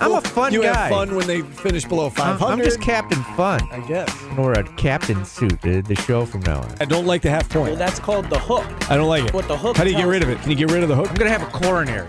I'm a fun guy. You have fun when they finish below 500. I'm just Captain Fun, I guess. Or a captain suit, the show from now on. I don't like the half point. Well, that's called the hook. I don't like it. What the hook? How do you get rid of it? Can you get rid of the hook? I'm going to have a coronary.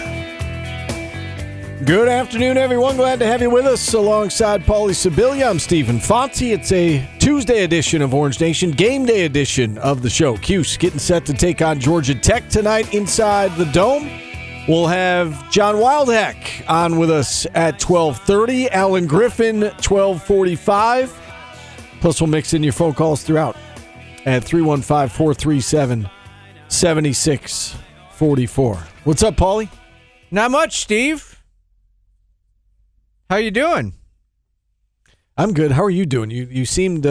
Good afternoon, everyone. Glad to have you with us alongside Paulie Sebelius. I'm Stephen Fonte. It's a Tuesday edition of Orange Nation, game day edition of the show. Cuse getting set to take on Georgia Tech tonight inside the Dome. We'll have John Wildhack on with us at 12:30, Alan Griffin 12:45. Plus, we'll mix in your phone calls throughout at 315-437-7644. What's up, Paulie? Not much, Steve. How you doing? I'm good. How are you doing? You seemed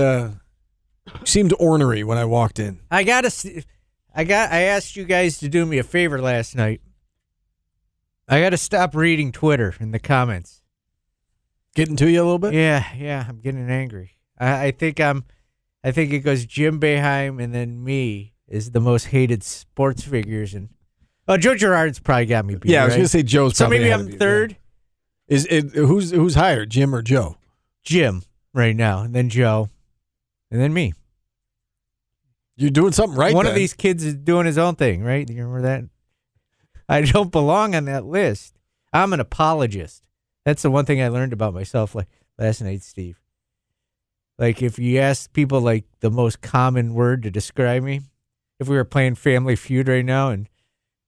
ornery when I walked in. I asked you guys to do me a favor last night. I got to stop reading Twitter in the comments. Getting to you a little bit? Yeah. I'm getting angry. I think it goes Jim Boeheim and then me is the most hated sports figures, and Joe Girard's probably got me beat. Yeah, right? I was gonna say Joe's. So probably maybe I'm third. Yeah. Is it who's higher, Jim or Joe? Jim right now, and then Joe, and then me. You're doing something right. One of these kids is doing his own thing, right? You remember that? I don't belong on that list. I'm an apologist. That's the one thing I learned about myself last night, Steve. Like if you ask people like the most common word to describe me, if we were playing Family Feud right now, and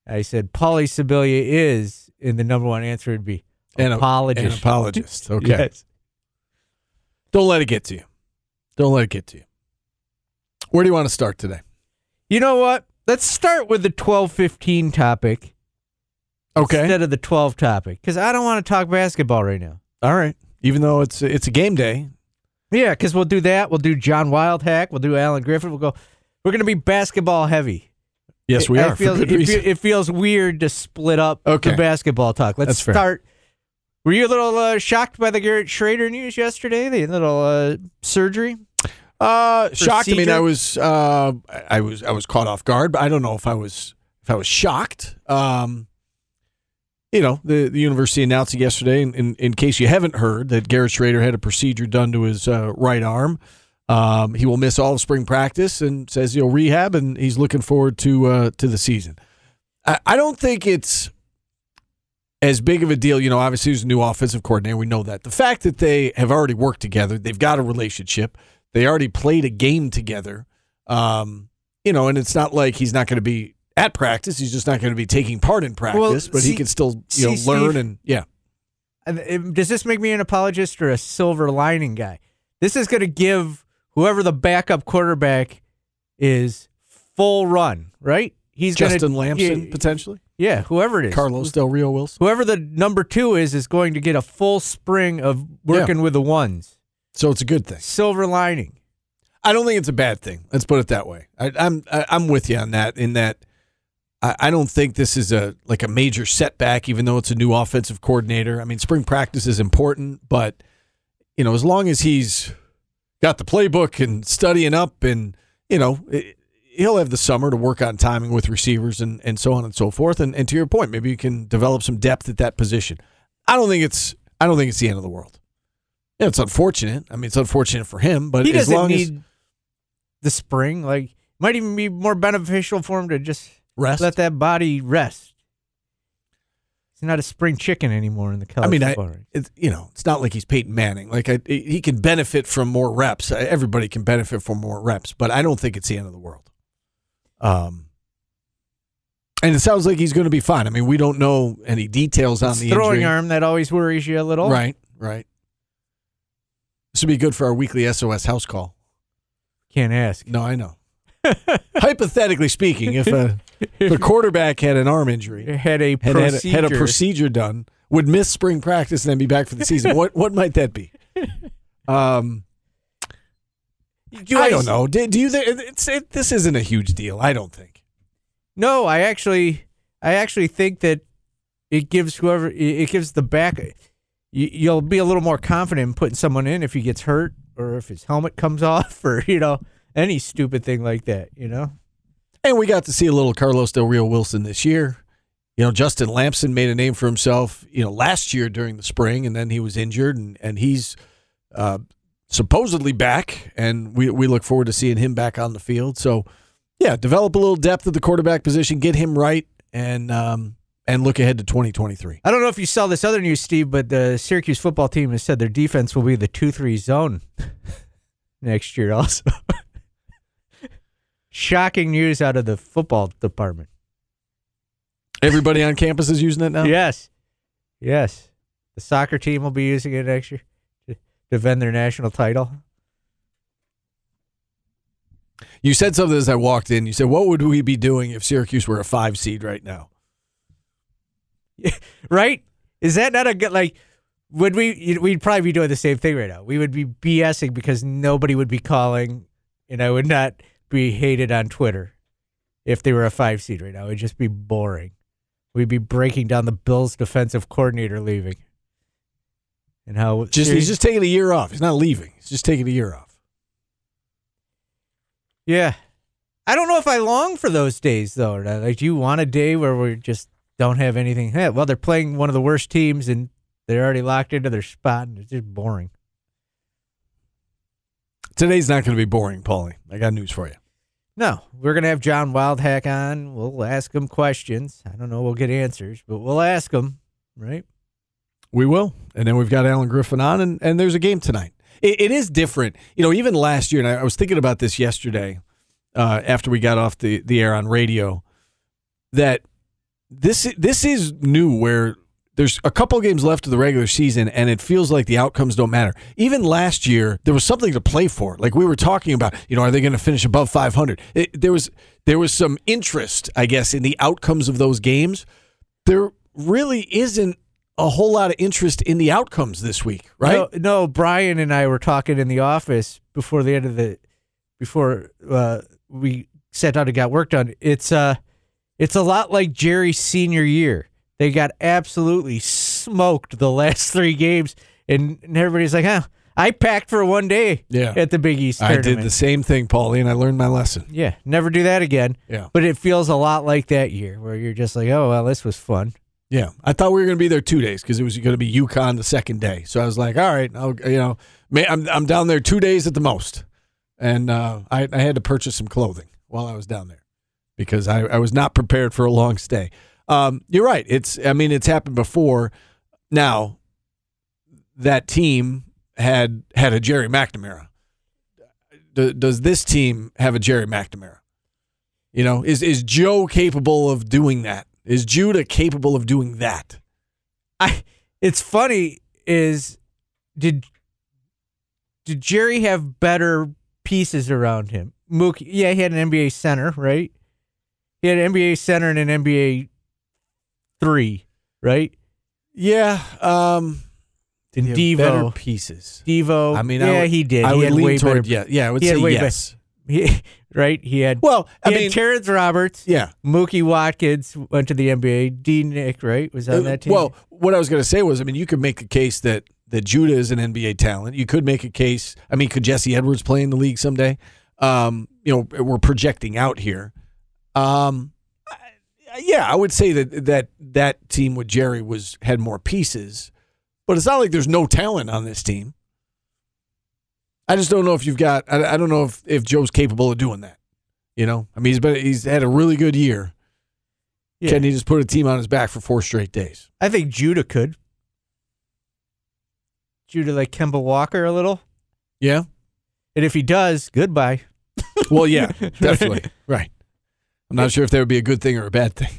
I said Paulie Sebelius is, and the number one answer would be. An apologist. Okay. Yes. Don't let it get to you. Where do you want to start today? You know what? Let's start with the 12:15 topic. Okay. Instead of the 12 topic, because I don't want to talk basketball right now. All right. Even though it's a game day. Yeah, because we'll do that. We'll do John Wildhack. We'll do Alan Griffin. We're going to be basketball heavy. Yes, we are. It feels weird to split up the basketball talk. Let's start. Fair. Were you a little shocked by the Garrett Schrader news yesterday? The little surgery? Shocked. I mean, I was caught off guard, but I don't know if I was shocked. You know, the university announced it yesterday. In case you haven't heard, that Garrett Schrader had a procedure done to his right arm. He will miss all of spring practice and says he'll rehab, and he's looking forward to the season. I don't think it's as big of a deal, you know, obviously he's a new offensive coordinator. We know that. The fact that they have already worked together, they've got a relationship, they already played a game together, you know, and it's not like he's not going to be at practice. He's just not going to be taking part in practice, but he can still, you know, learn. Steve, and yeah. Does this make me an apologist or a silver lining guy? This is going to give whoever the backup quarterback is full run, right? He's Justin Lampson, potentially? Yeah, whoever it is. Carlos Del Rio Wilson. Whoever the number 2 is going to get a full spring of working with the ones. So it's a good thing. Silver lining. I don't think it's a bad thing. Let's put it that way. I'm with you on that, in that I don't think this is a major setback, even though it's a new offensive coordinator. I mean, spring practice is important, but you know, as long as he's got the playbook and studying up, and you know, he'll have the summer to work on timing with receivers and so on and so forth. And to your point, maybe you can develop some depth at that position. I don't think it's the end of the world. Yeah, it's unfortunate. I mean, it's unfortunate for him, but he doesn't need the spring. Like, it might even be more beneficial for him to just rest. Let that body rest. He's not a spring chicken anymore in the college football. It's not like he's Peyton Manning. Like he can benefit from more reps. Everybody can benefit from more reps, but I don't think it's the end of the world. And it sounds like he's going to be fine. I mean, we don't know any details on the throwing arm. That always worries you a little. Right. This would be good for our weekly SOS house call. Can't ask. No, I know. Hypothetically speaking, if a quarterback had an arm injury, had a procedure done, would miss spring practice and then be back for the season, what might that be? I don't know. This isn't a huge deal, I don't think. No, I actually think that it gives whoever it gives the back. You'll be a little more confident in putting someone in if he gets hurt or if his helmet comes off or any stupid thing like that. And we got to see a little Carlos Del Rio Wilson this year. Justin Lampson made a name for himself, last year during the spring, and then he was injured, and he's supposedly back, and we look forward to seeing him back on the field. So, yeah, develop a little depth at the quarterback position, get him right, and look ahead to 2023. I don't know if you saw this other news, Steve, but the Syracuse football team has said their defense will be the 2-3 zone next year also. Shocking news out of the football department. Everybody on campus is using it now? Yes. The soccer team will be using it next year to defend their national title. You said something as I walked in. You said, what would we be doing if Syracuse were a 5 seed right now? Right? Is that not a good, we'd probably be doing the same thing right now. We would be BSing because nobody would be calling, and I would not be hated on Twitter. If they were a 5 seed right now, it'd just be boring. We'd be breaking down the Bills' defensive coordinator leaving, and how he's just taking a year off. He's not leaving. He's just taking a year off. Yeah, I don't know if I long for those days though. Do you want a day where we just don't have anything? Yeah, well, they're playing one of the worst teams, and they're already locked into their spot, and it's just boring. Today's not going to be boring, Paulie. I got news for you. No, we're going to have John Wildhack on. We'll ask him questions. I don't know we'll get answers, but we'll ask him, right? We will. And then we've got Alan Griffin on, and there's a game tonight. It is different. Even last year, and I was thinking about this yesterday after we got off the air on radio, that this is new where there's a couple games left of the regular season, and it feels like the outcomes don't matter. Even last year, there was something to play for. Like we were talking about, are they going to finish above 500? There was some interest, I guess, in the outcomes of those games. There really isn't a whole lot of interest in the outcomes this week, right? No, Brian and I were talking in the office before the end of before we sat down and got work done. It's a lot like Jerry's senior year. They got absolutely smoked the last 3 games, and everybody's like, I packed for one day at the Big East tournament. I did the same thing, Paulie, and I learned my lesson. Yeah, never do that again. Yeah. But it feels a lot like that year where you're just like, oh, well, this was fun. Yeah, I thought we were going to be there 2 days because it was going to be UConn the second day. So I was like, all right, I'm down there 2 days at the most. And I had to purchase some clothing while I was down there because I was not prepared for a long stay. You're right. It's happened before. Now, that team had a Gerry McNamara. Does this team have a Gerry McNamara? Is Joe capable of doing that? Is Judah capable of doing that? It's funny. Did Gerry have better pieces around him? Mookie, yeah, he had an NBA center, right? He had an NBA center and an NBA 3, right? Yeah. Did he have better pieces? Devo. He did. He had way better. Yeah, I would say yes. Right? He had. Well, I mean, Terrence Roberts. Yeah. Mookie Watkins went to the NBA. D. Nick, right, was on that team. Well, what I was going to say was, you could make a case that Judah is an NBA talent. You could make a case. Could Jesse Edwards play in the league someday? We're projecting out here. Yeah, I would say that team with Gerry had more pieces, but it's not like there's no talent on this team. I just don't know if I don't know if Joe's capable of doing that. He's had a really good year. Yeah. Can he just put a team on his back for 4 straight days? I think Judah could. Judah like Kemba Walker a little. Yeah, and if he does, goodbye. Well, yeah, definitely, right. I'm not sure if that would be a good thing or a bad thing.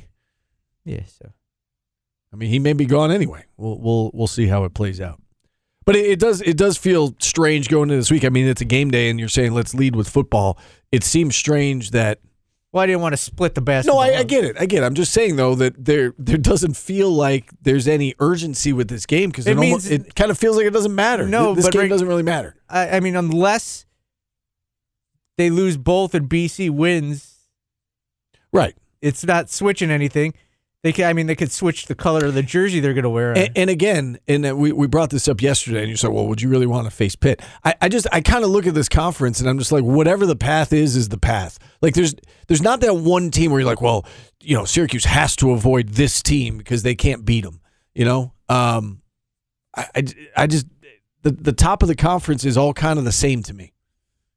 Yeah, so. He may be gone anyway. We'll see how it plays out. But it does feel strange going into this week. It's a game day, and you're saying let's lead with football. It seems strange that Well, I didn't want to split the basket. No, I get it. I get it. I'm just saying, though, that there doesn't feel like there's any urgency with this game because it kind of feels like it doesn't matter. No, this game doesn't really matter. I mean, unless they lose both and BC wins, right? It's not switching anything. They could switch the color of the jersey they're going to wear. And again, and we brought this up yesterday, and you said, well, would you really want to face Pitt? I kind of look at this conference, and I'm just like, whatever the path is the path. Like, there's not that one team where you're like, well, you know, Syracuse has to avoid this team because they can't beat them, you know? The top of the conference is all kind of the same to me.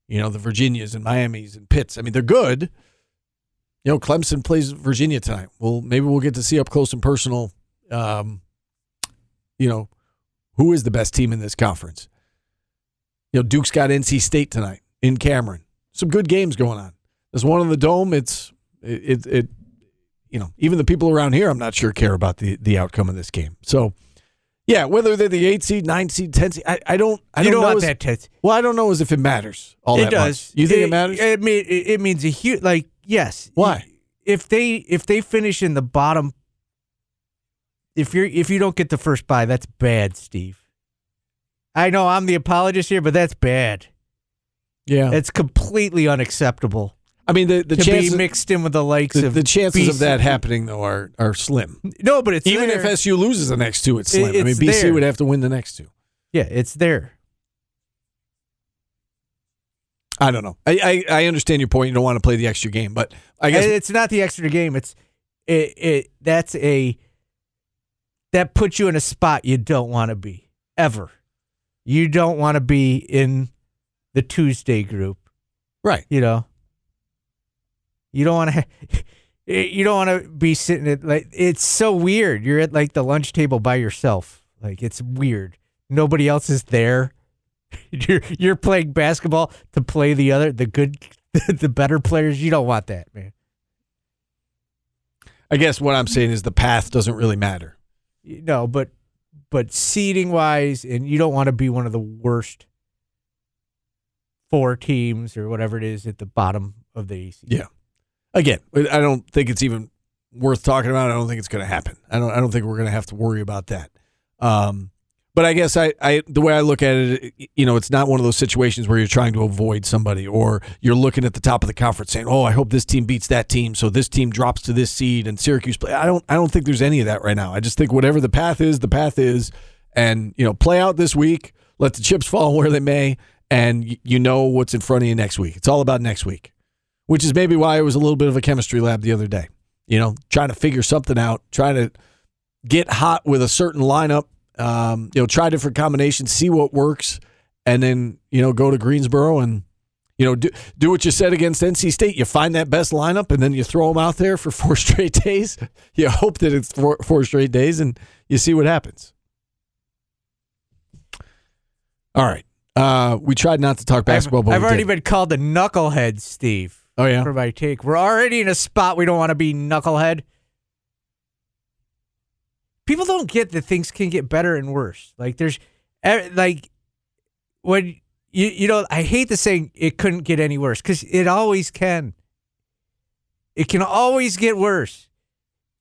You know, the Virginias and Miamis and Pitts. I mean, they're good. You know, Clemson plays Virginia tonight. Well, maybe we'll get to see up close and personal, you know, who is the best team in this conference. You know, Duke's got NC State tonight in Cameron. Some good games going on. There's one in the Dome. It you know, even the people around here, I'm not sure care about the outcome of this game. So, yeah, whether they're the 8 seed, 9 seed, 10 seed, I don't know. Well, I don't know as if it matters all that much. It does. You think it matters? It means a huge, like, yes. Why? If they finish in the bottom, if you don't get the first bye, that's bad, Steve. I know I'm the apologist here, but that's bad. Yeah, it's completely unacceptable. I mean, the chances be mixed in with the likes of the chances BC. Of that happening though are slim. No, but it's even there. If SU loses the next two, it's slim. It's I mean, BC there. Would have to win the next two. Yeah, it's there. I don't know. I understand your point. You don't want to play the extra game, but I guess it's not the extra game. That puts you in a spot you don't want to be ever. You don't want to be in the Tuesday group, right? You know, you don't want to be sitting at like it's so weird. You're at like the lunch table by yourself. Like it's weird. Nobody else is there. You're playing basketball to play the better players. You don't want that, man. I guess what I'm saying is the path doesn't really matter. No, but seeding wise, and you don't want to be one of the worst four teams or whatever it is at the bottom of the ACC. Yeah. Again, I don't think it's even worth talking about. I don't think it's going to happen. I don't think we're going to have to worry about that. But I guess I the way I look at it, you know, it's not one of those situations where you're trying to avoid somebody or you're looking at the top of the conference saying, oh, I hope this team beats that team so this team drops to this seed and Syracuse play. I don't think there's any of that right now. I just think whatever the path is, and, you know, play out this week, let the chips fall where they may, and you know what's in front of you next week. It's all about next week, which is maybe why it was a little bit of a chemistry lab the other day, you know, trying to figure something out, trying to get hot with a certain lineup. You know, try different combinations, see what works, and then, you know, go to Greensboro and, you know, do what you said against NC State. You find that best lineup and then you throw them out there for four straight days. You hope that it's four straight days and you see what happens. All right. We tried not to talk basketball, but I've already been called the knucklehead, Steve. Oh, yeah? For my take. We're already in a spot we don't want to be knucklehead. People don't get that things can get better and worse. Like there's, like, when you know, I hate the saying it couldn't get any worse because it always can. It can always get worse.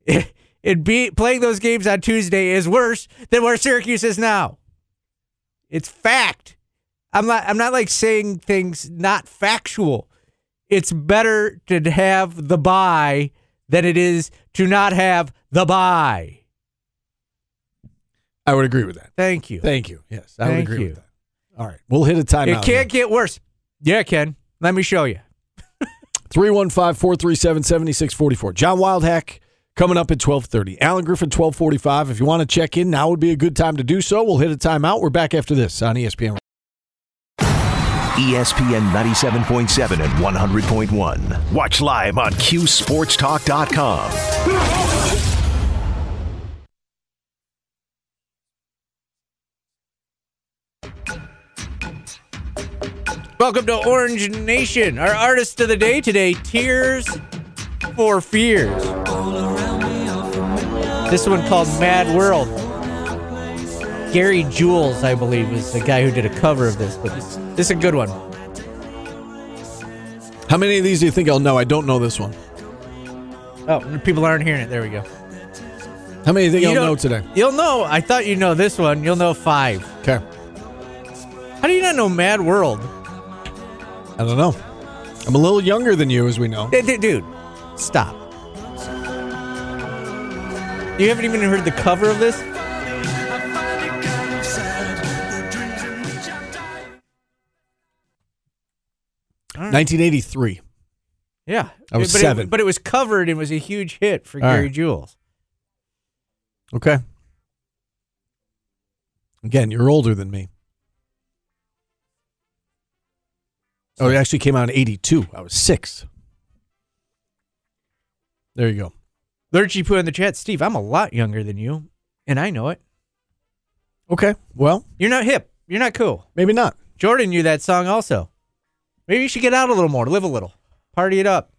Playing those games on Tuesday is worse than where Syracuse is now. It's fact. I'm not like saying things not factual. It's better to have the bye than it is to not have the bye. I would agree with that. Thank you. Yes, I would agree with that. All right, we'll hit a timeout. It can't get worse. Yeah, it can. Let me show you. 315-437-7644. John Wildhack coming up at 12:30. Alan Griffin, 12:45. If you want to check in, now would be a good time to do so. We'll hit a timeout. We're back after this on ESPN. ESPN 97.7 and 100.1. Watch live on QSportsTalk.com. Welcome to Orange Nation. Our artist of the day today, Tears for Fears. This one called Mad World. Gary Jules, I believe, is the guy who did a cover of this, but this is a good one. How many of these do you think I'll know? I don't know this one. Oh, people aren't hearing it. There we go. How many do you think you'll know today? You'll know. I thought you know this one. You'll know 5. Okay. How do you not know Mad World? I don't know. I'm a little younger than you, as we know. Dude, stop. You haven't even heard the cover of this? Right. 1983. Yeah. I was 7. But it was covered and was a huge hit for Gary Jules. Okay. Again, you're older than me. Oh, it actually came out in 82. I was 6. There you go. Lurchy put in the chat, Steve, I'm a lot younger than you, and I know it. Okay, well. You're not hip. You're not cool. Maybe not. Jordan knew that song also. Maybe you should get out a little more, live a little, party it up.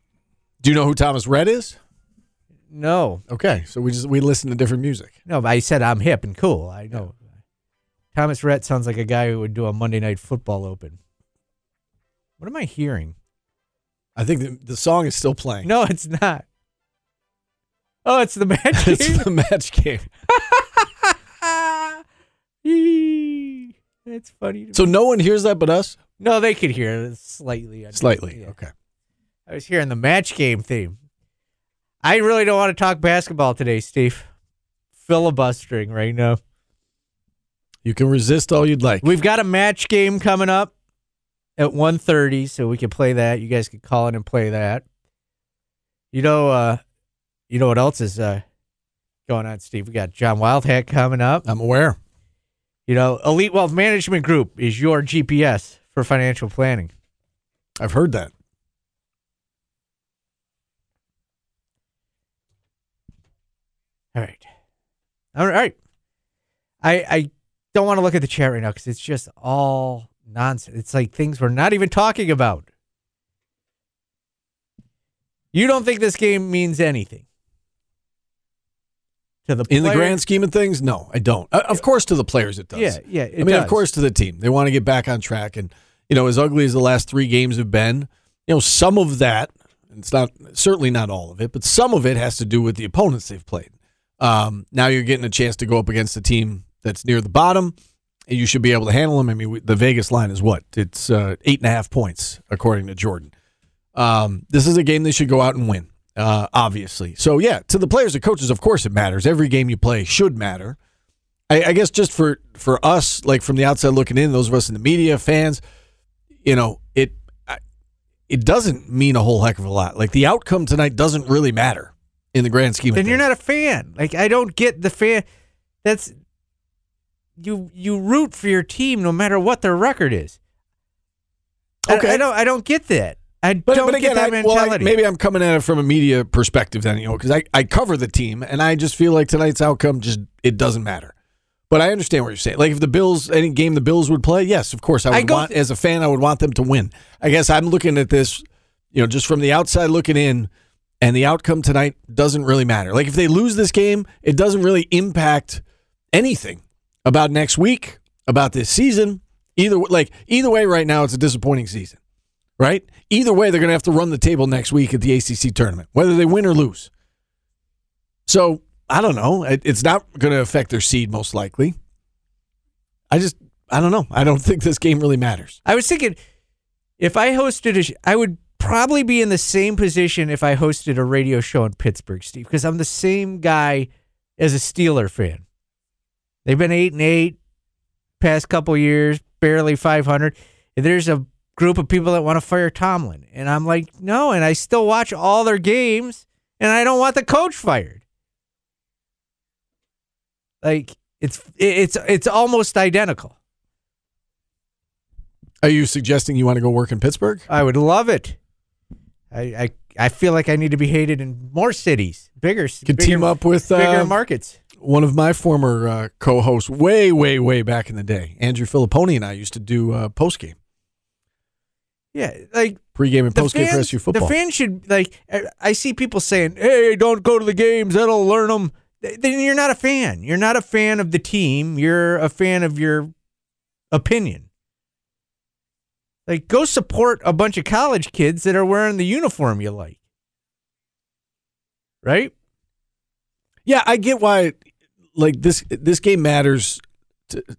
Do you know who Thomas Rhett is? No. Okay, so we listen to different music. No, but I said I'm hip and cool. I know. Yeah. Thomas Rhett sounds like a guy who would do a Monday Night Football open. What am I hearing? I think the song is still playing. No, it's not. Oh, it's the match game? It's the match game. That's funny. So no one hears that but us? No, they could hear it slightly. Slightly, yeah. Okay. I was hearing the match game theme. I really don't want to talk basketball today, Steve. Filibustering right now. You can resist all you'd like. We've got a match game coming up at 1:30, so we can play that. You guys can call in and play that. You know what else is going on, Steve? We got John Wildhack coming up. I'm aware. You know, Elite Wealth Management Group is your GPS for financial planning. I've heard that. All right. I don't want to look at the chat right now because it's just all nonsense. It's like things we're not even talking about. You don't think this game means anything? To the players? In the grand scheme of things, no, I don't. Of course, to the players, it does. Yeah, it does. I mean, of course, to the team. They want to get back on track. And, you know, as ugly as the last 3 games have been, you know, some of that, it's not certainly not all of it, but some of it has to do with the opponents they've played. Now you're getting a chance to go up against a team that's near the bottom. And you should be able to handle them. I mean, the Vegas line is what? It's 8.5 points, according to Jordan. This is a game they should go out and win, obviously. So, yeah, to the players and coaches, of course it matters. Every game you play should matter. I guess just for us, like from the outside looking in, those of us in the media, fans, you know, it doesn't mean a whole heck of a lot. Like, the outcome tonight doesn't really matter in the grand scheme of things. Then you're not a fan. Like, I don't get the fan. That's... You root for your team no matter what their record is. Okay. I don't get that. I don't get that mentality. Well, maybe I'm coming at it from a media perspective then, you know, because I cover the team and I just feel like tonight's outcome it doesn't matter. But I understand what you're saying. Like if any game the Bills would play, yes, of course as a fan I would want them to win. I guess I'm looking at this, you know, just from the outside looking in, and the outcome tonight doesn't really matter. Like if they lose this game, it doesn't really impact anything about next week, about this season. Either way right now, it's a disappointing season, right? Either way, they're going to have to run the table next week at the ACC tournament, whether they win or lose. So, I don't know. It's not going to affect their seed, most likely. I don't know. I don't think this game really matters. I was thinking, if I hosted I would probably be in the same position if I hosted a radio show in Pittsburgh, Steve, because I'm the same guy as a Steeler fan. They've been 8-8 past couple years, barely 500. There's a group of people that want to fire Tomlin. And I'm like, no, and I still watch all their games, and I don't want the coach fired. Like, it's almost identical. Are you suggesting you want to go work in Pittsburgh? I would love it. I feel like I need to be hated in more cities, bigger markets. One of my former co-hosts way back in the day, Andrew Filipponi and I used to do postgame. Yeah, like pregame and postgame for SU football. The fans should, like, I see people saying, hey, don't go to the games, that'll learn them. Then you're not a fan. You're not a fan of the team. You're a fan of your opinion. Like, go support a bunch of college kids that are wearing the uniform you like. right? Yeah, I get why. Like this game matters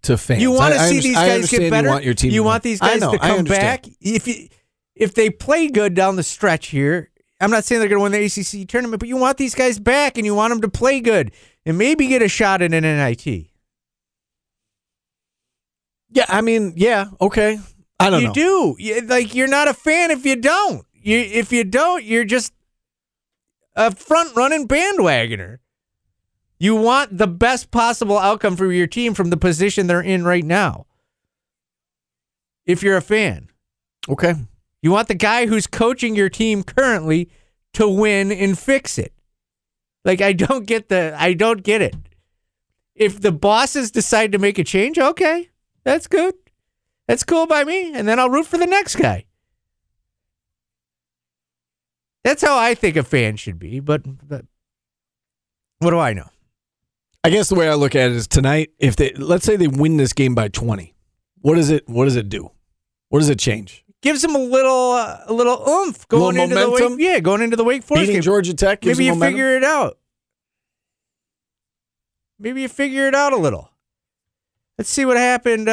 to fans. You want to see these guys get better. You want your team. You want these guys to come back. If they play good down the stretch here, I'm not saying they're going to win the ACC tournament, but you want these guys back and you want them to play good and maybe get a shot at an NIT. Yeah, I mean, yeah, okay. I don't know. You do. You're not a fan if you don't. You're just a front-running bandwagoner. You want the best possible outcome for your team from the position they're in right now. If you're a fan. Okay. You want the guy who's coaching your team currently to win and fix it. I don't get it. If the bosses decide to make a change, okay, that's good. That's cool by me, and then I'll root for the next guy. That's how I think a fan should be, but what do I know? I guess the way I look at it is tonight, let's say they win this game by 20, what does it do? What does it change? Gives them a little oomph going into the Wake Forest game. Georgia Tech. Maybe you figure it out. Maybe you figure it out a little. Let's see what happened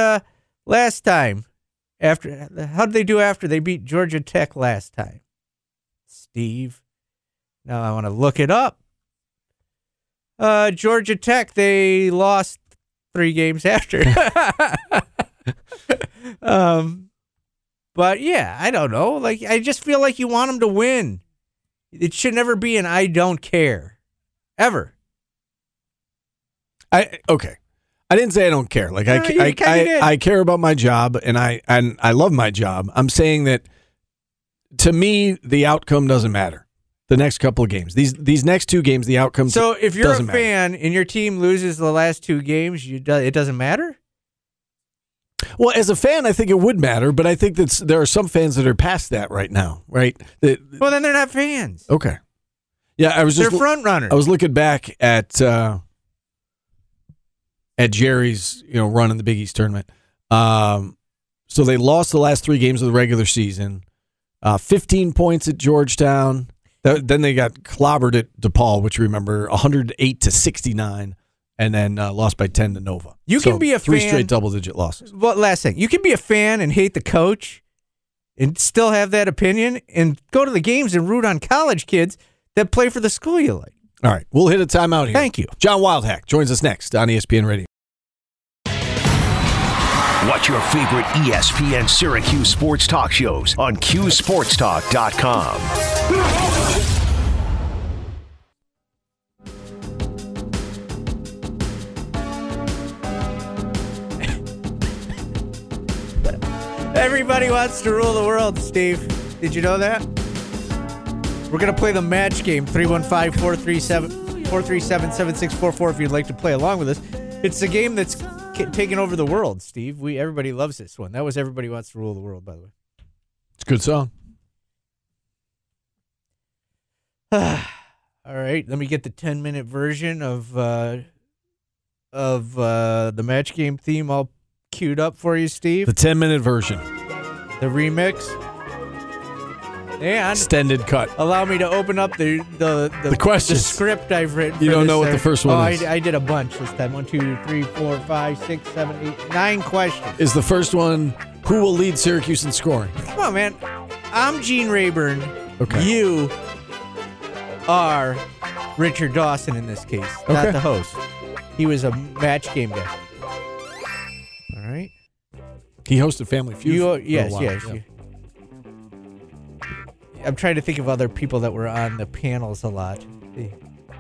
last time. How did they do after they beat Georgia Tech last time? Steve. Now I want to look it up. Georgia Tech, they lost 3 games after. But, yeah, I don't know. I just feel like you want them to win. It should never be an I don't care. Ever. Okay. I didn't say I don't care. I care about my job, and I love my job. I'm saying that, to me, the outcome doesn't matter. The next couple of games. These next 2 games, the outcome doesn't matter. So if you're a fan and your team loses the last 2 games, it doesn't matter? Well, as a fan, I think it would matter, but I think that there are some fans that are past that right now, right? Well, then they're not fans. Okay. Yeah, they're front runners. I was looking back at Jerry's, run in the Big East tournament. So they lost the last 3 games of the regular season. 15 points at Georgetown. Then they got clobbered at DePaul, which you remember, 108-69. And then lost by 10 to Nova. You can be a fan. 3 straight double-digit losses. Well, last thing. You can be a fan and hate the coach and still have that opinion and go to the games and root on college kids that play for the school you like. All right. We'll hit a timeout here. Thank you. John Wildhack joins us next on ESPN Radio. Watch your favorite ESPN Syracuse sports talk shows on QSportsTalk.com. Everybody wants to rule the world, Steve. Did you know that? We're going to play the match game, 315-437-7644, if you'd like to play along with us. It's a game that's taking over the world, Steve. Everybody loves this one. That was Everybody Wants to Rule the World, by the way. It's a good song. All right, let me get the 10-minute version of the match game theme all queued up for you, Steve. The 10-minute version. The remix. And extended cut. Allow me to open up the questions. The script I've written. You don't know what the first one is. I did a bunch this time. 9 questions. Is the first one, who will lead Syracuse in scoring? Come on, man. I'm Gene Rayburn. Okay. You are Richard Dawson in this case. Okay. Not the host. He was a match game guy. All right. He hosted Family Feud. Yes. Yeah. I'm trying to think of other people that were on the panels a lot.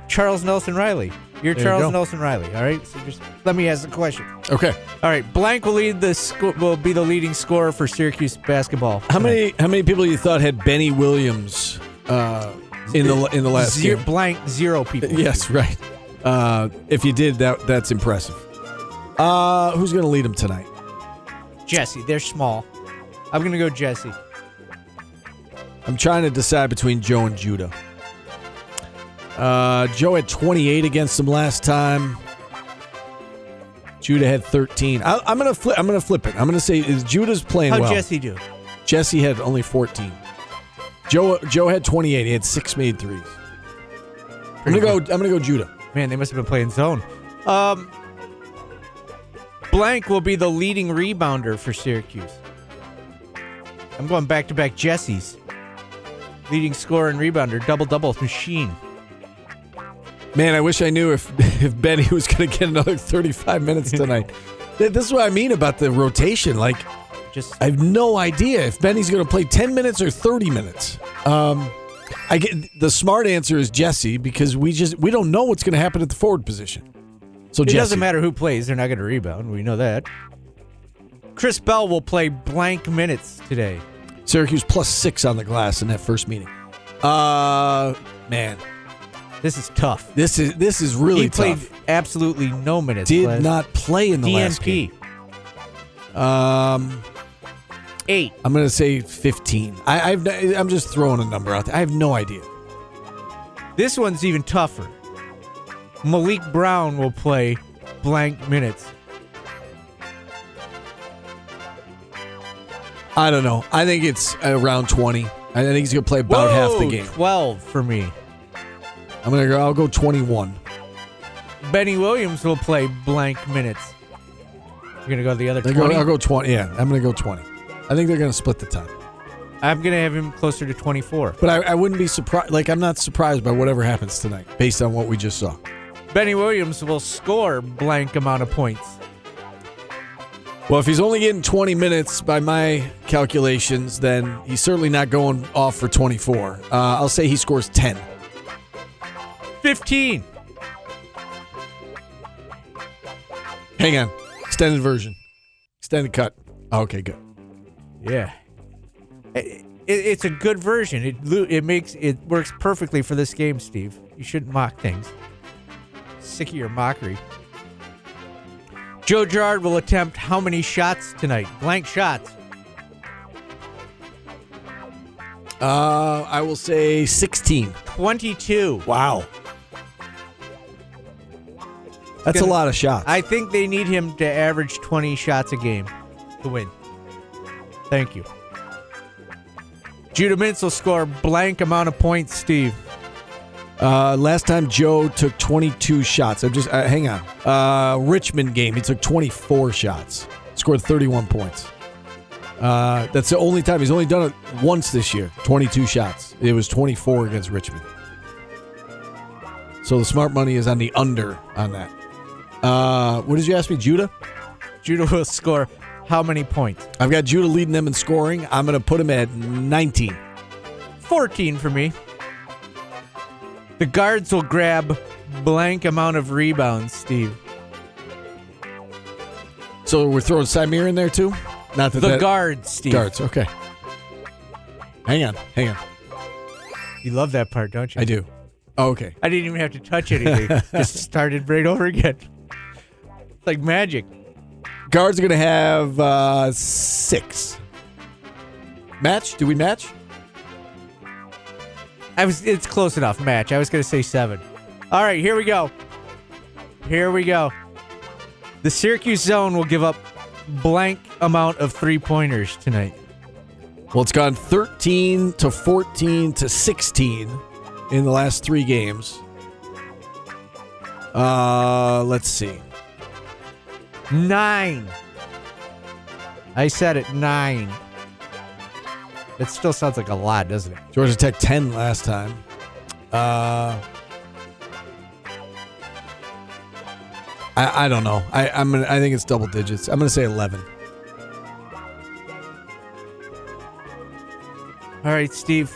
Charles Nelson Riley. Nelson Riley. All right. So just let me ask the question. Okay. All right. Blank will be the leading scorer for Syracuse basketball. How many people you thought had Benny Williams in the last game? Blank, 0 people. Yes, right. If you did, that's impressive. Who's going to lead them tonight? Jesse. They're small. I'm going to go Jesse. I'm trying to decide between Joe and Judah. Joe had 28 against them last time. Judah had 13. I'm going to flip it. I'm going to say Judah's playing well. How'd Jesse do? Jesse had only 14. Joe had 28. He had 6 made threes. I'm gonna go Judah. Man, they must have been playing zone. Blank will be the leading rebounder for Syracuse. I'm going back-to-back Jesse's. Leading scorer and rebounder, double-double machine. Man, I wish I knew if Benny was going to get another 35 minutes tonight. This is what I mean about the rotation. Like, I have no idea if Benny's going to play 10 minutes or 30 minutes. I get the smart answer is Jesse because we don't know what's going to happen at the forward position. So it doesn't matter who plays; they're not going to rebound. We know that. Chris Bell will play blank minutes today. Syracuse +6 on the glass in that first meeting. Man, this is tough. This is really tough. He played absolutely no minutes. Did not play in the DNP. Last game. 8. I'm going to say 15. I'm just throwing a number out there. I have no idea. This one's even tougher. Malik Brown will play blank minutes. I don't know. I think it's around 20. I think he's going to play about half the game. 12 for me. I'll go 21. Benny Williams will play blank minutes. You're going to go the other 20? I'll go 20. Yeah, I'm going to go 20. I think they're going to split the time. I'm going to have him closer to 24. But I wouldn't be surprised. Like, I'm not surprised by whatever happens tonight based on what we just saw. Benny Williams will score blank amount of points. Well, if he's only getting 20 minutes by my calculations, then he's certainly not going off for 24. I'll say he scores 10. 15. Hang on. Extended version. Extended cut. Oh, okay, good. Yeah. It's a good version. It works perfectly for this game, Steve. You shouldn't mock things. Sick of your mockery. Joe Girard will attempt how many shots tonight? Blank shots. I will say 16. 22. Wow. That's a lot of shots. I think they need him to average 20 shots a game to win. Thank you. Judah Mintz will score blank amount of points, Steve. Last time Joe took 22 shots. I'm just hang on. Richmond game, he took 24 shots, scored 31 points. That's the only time he's only done it once this year. 22 shots. It was 24 against Richmond. So the smart money is on the under on that. What did you ask me, Judah? Judah will score how many points? I've got Judah leading them in scoring. I'm going to put him at 19. 14 for me. The guards will grab blank amount of rebounds, Steve. So we're throwing Samir in there, too? Not that guards, Steve. Guards, okay. Hang on. You love that part, don't you? I do. Oh, okay. I didn't even have to touch anything. Just started right over again. It's like magic. Guards are going to have 6. Match? Do we match? It's close enough, match. I was going to say 7. All right, here we go. The Syracuse zone will give up blank amount of three-pointers tonight. Well, it's gone 13 to 14 to 16 in the last 3 games. Let's see. 9. I said it, 9. It still sounds like a lot, doesn't it? Georgia Tech 10 last time. I don't know. I think it's double digits. I'm gonna say 11. All right, Steve.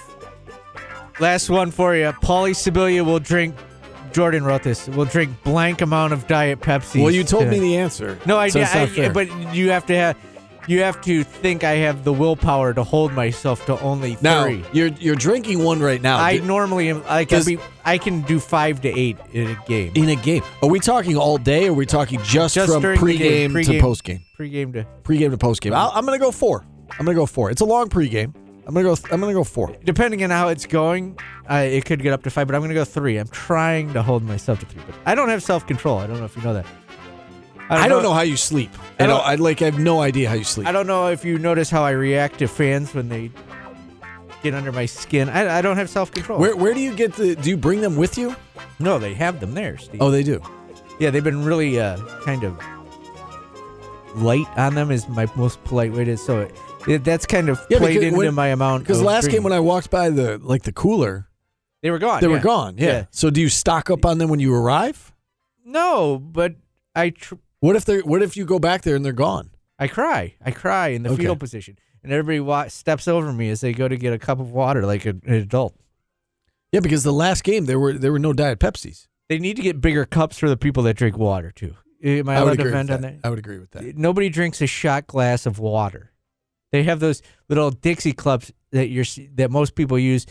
Last one for you. Paulie Sebelius will drink. Jordan wrote this. We'll drink blank amount of Diet Pepsi. Well, you told me the answer. No, I did. But you have to have. You have to think I have the willpower to hold myself to only 3. Now, you're drinking one right now. I normally am. I can do 5 to 8 in a game. Are we talking all day, or are we talking just from pregame to postgame? Pregame to postgame. I'm going to go 4. It's a long pregame. I'm going to go 4. Depending on how it's going, it could get up to 5, but I'm going to go 3. I'm trying to hold myself to 3. But I don't have self-control. I don't know if you know that. I don't know how you sleep. I have no idea how you sleep. I don't know if you notice how I react to fans when they get under my skin. I don't have self-control. Where do you get the... Do you bring them with you? No, they have them there, Steve. Oh, they do? Yeah, they've been really kind of light on them is my most polite way to... So that's kind of played into my amount. Because last game when I walked by the cooler... They were gone. They were gone, yeah. So do you stock up on them when you arrive? No, but I... What if you go back there and they're gone? I cry in the fetal position. And everybody steps over me as they go to get a cup of water like an adult. Yeah, because the last game, there were no Diet Pepsis. They need to get bigger cups for the people that drink water, too. Am I allowed to vent on that? I would agree with that. Nobody drinks a shot glass of water. They have those little Dixie cups that most people use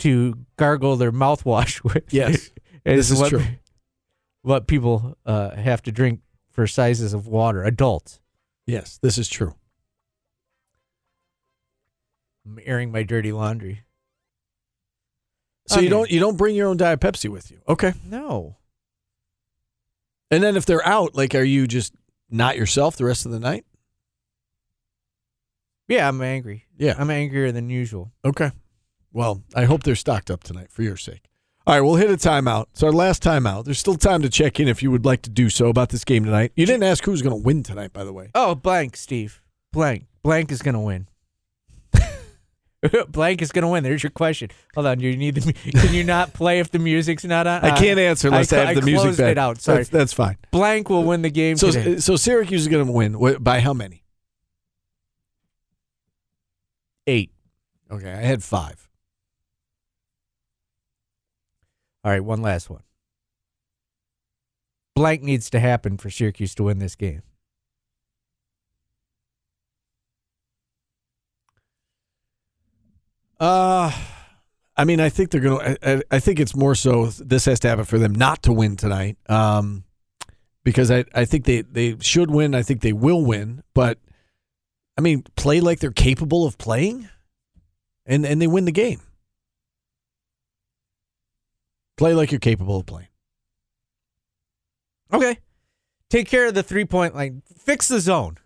to gargle their mouthwash with. Yes, this is true. What people have to drink for sizes of water, adults. Yes, this is true. I'm airing my dirty laundry. So you don't bring your own Diet Pepsi with you. Okay. No. And then if they're out, like, are you just not yourself the rest of the night? Yeah, I'm angry. Yeah. I'm angrier than usual. Okay. Well, I hope they're stocked up tonight for your sake. All right, we'll hit a timeout. It's our last timeout. There's still time to check in if you would like to do so about this game tonight. You didn't ask who's going to win tonight, by the way. Oh, blank, Steve. Blank. Blank is going to win. Blank is going to win. There's your question. Hold on. You need can you not play if the music's not on? I can't answer unless I have the music back. I closed it out. Sorry. That's fine. Blank will win the game today. So Syracuse is going to win by how many? 8. Okay, I had 5. All right, one last one. Blank needs to happen for Syracuse to win this game. I mean, I think they're going to. I think it's more so this has to happen for them not to win tonight, because I think they should win. I think they will win, but I mean, play like they're capable of playing, and they win the game. Play like you're capable of playing. Okay, take care of the 3-point line. Fix the zone.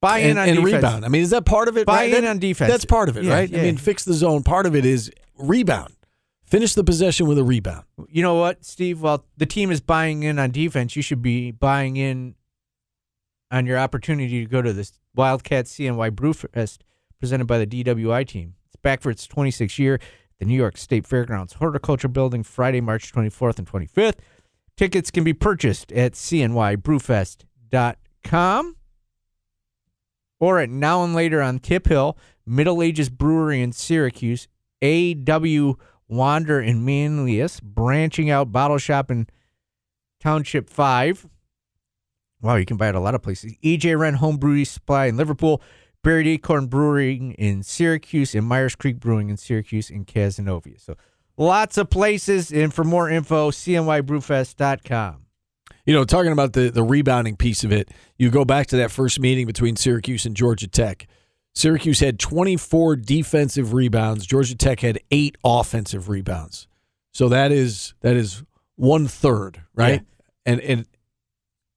Buy in on defense. And rebound. I mean, is that part of it? Buy in on defense. That's part of it, right? I mean, fix the zone. Part of it is rebound. Finish the possession with a rebound. You know what, Steve? While the team is buying in on defense, you should be buying in on your opportunity to go to this Wildcats CNY Brewfest presented by the DWI team. It's back for its 26th year at the New York State Fairgrounds Horticulture Building, Friday, March 24th and 25th. Tickets can be purchased at cnybrewfest.com. Or at Now and Later on Tip Hill, Middle Ages Brewery in Syracuse, A.W. Wander and Manlius, Branching Out Bottle Shop in Township 5. Wow, you can buy it a lot of places. E.J. Wren Home Brewing Supply in Liverpool, Buried Acorn Brewing in Syracuse, and Myers Creek Brewing in Syracuse and Cazenovia. So lots of places, and for more info, cnybrewfest.com. You know, talking about the rebounding piece of it, you go back to that first meeting between Syracuse and Georgia Tech. Syracuse had 24 defensive rebounds. Georgia Tech had 8 offensive rebounds. So that is 1/3, right? Yeah. And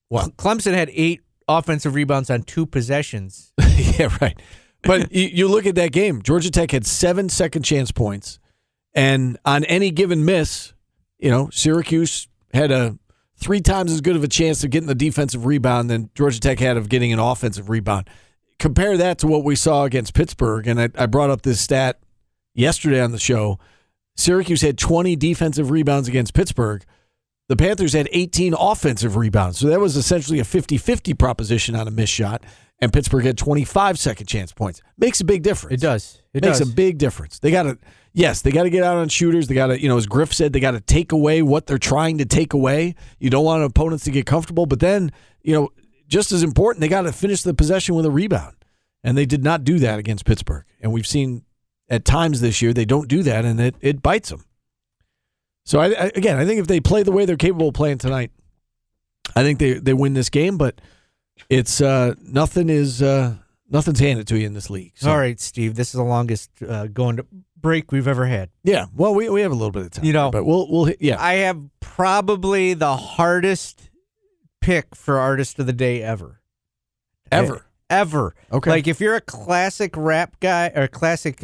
what? Clemson had 8 offensive rebounds on 2 possessions. Yeah, right. But you look at that game. Georgia Tech had 7 second chance points, and on any given miss, you know, Syracuse had a 3 times as good of a chance of getting the defensive rebound than Georgia Tech had of getting an offensive rebound. Compare that to what we saw against Pittsburgh, and I brought up this stat yesterday on the show. Syracuse had 20 defensive rebounds against Pittsburgh. The Panthers had 18 offensive rebounds, so that was essentially a 50-50 proposition on a missed shot, and Pittsburgh had 25 second-chance points. Makes a big difference. It does. It makes a big difference. They got to, they got to get out on shooters. They got to, you know, as Griff said, they got to take away what they're trying to take away. You don't want opponents to get comfortable, but then, you know, just as important, they got to finish the possession with a rebound, and they did not do that against Pittsburgh. And we've seen at times this year they don't do that, and it bites them. So, I think if they play the way they're capable of playing tonight, I think they win this game, but it's nothing's handed to you in this league. So. All right, Steve, this is the longest going to break we've ever had. Yeah, well, we have a little bit of time, you know, but we'll. I have probably the hardest pick for Artist of the Day ever. ever. Okay. Like, if you're a classic rap guy or classic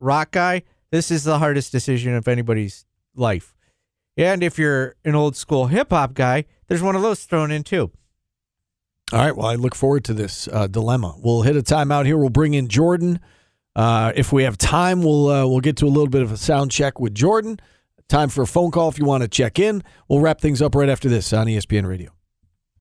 rock guy, this is the hardest decision of anybody's life. And if you're an old school hip-hop guy, there's one of those thrown in, too. All right, well, I look forward to this dilemma. We'll hit a timeout here. We'll bring in Jordan. If we have time, we'll get to a little bit of a sound check with Jordan. Time for a phone call if you want to check in. We'll wrap things up right after this on ESPN Radio.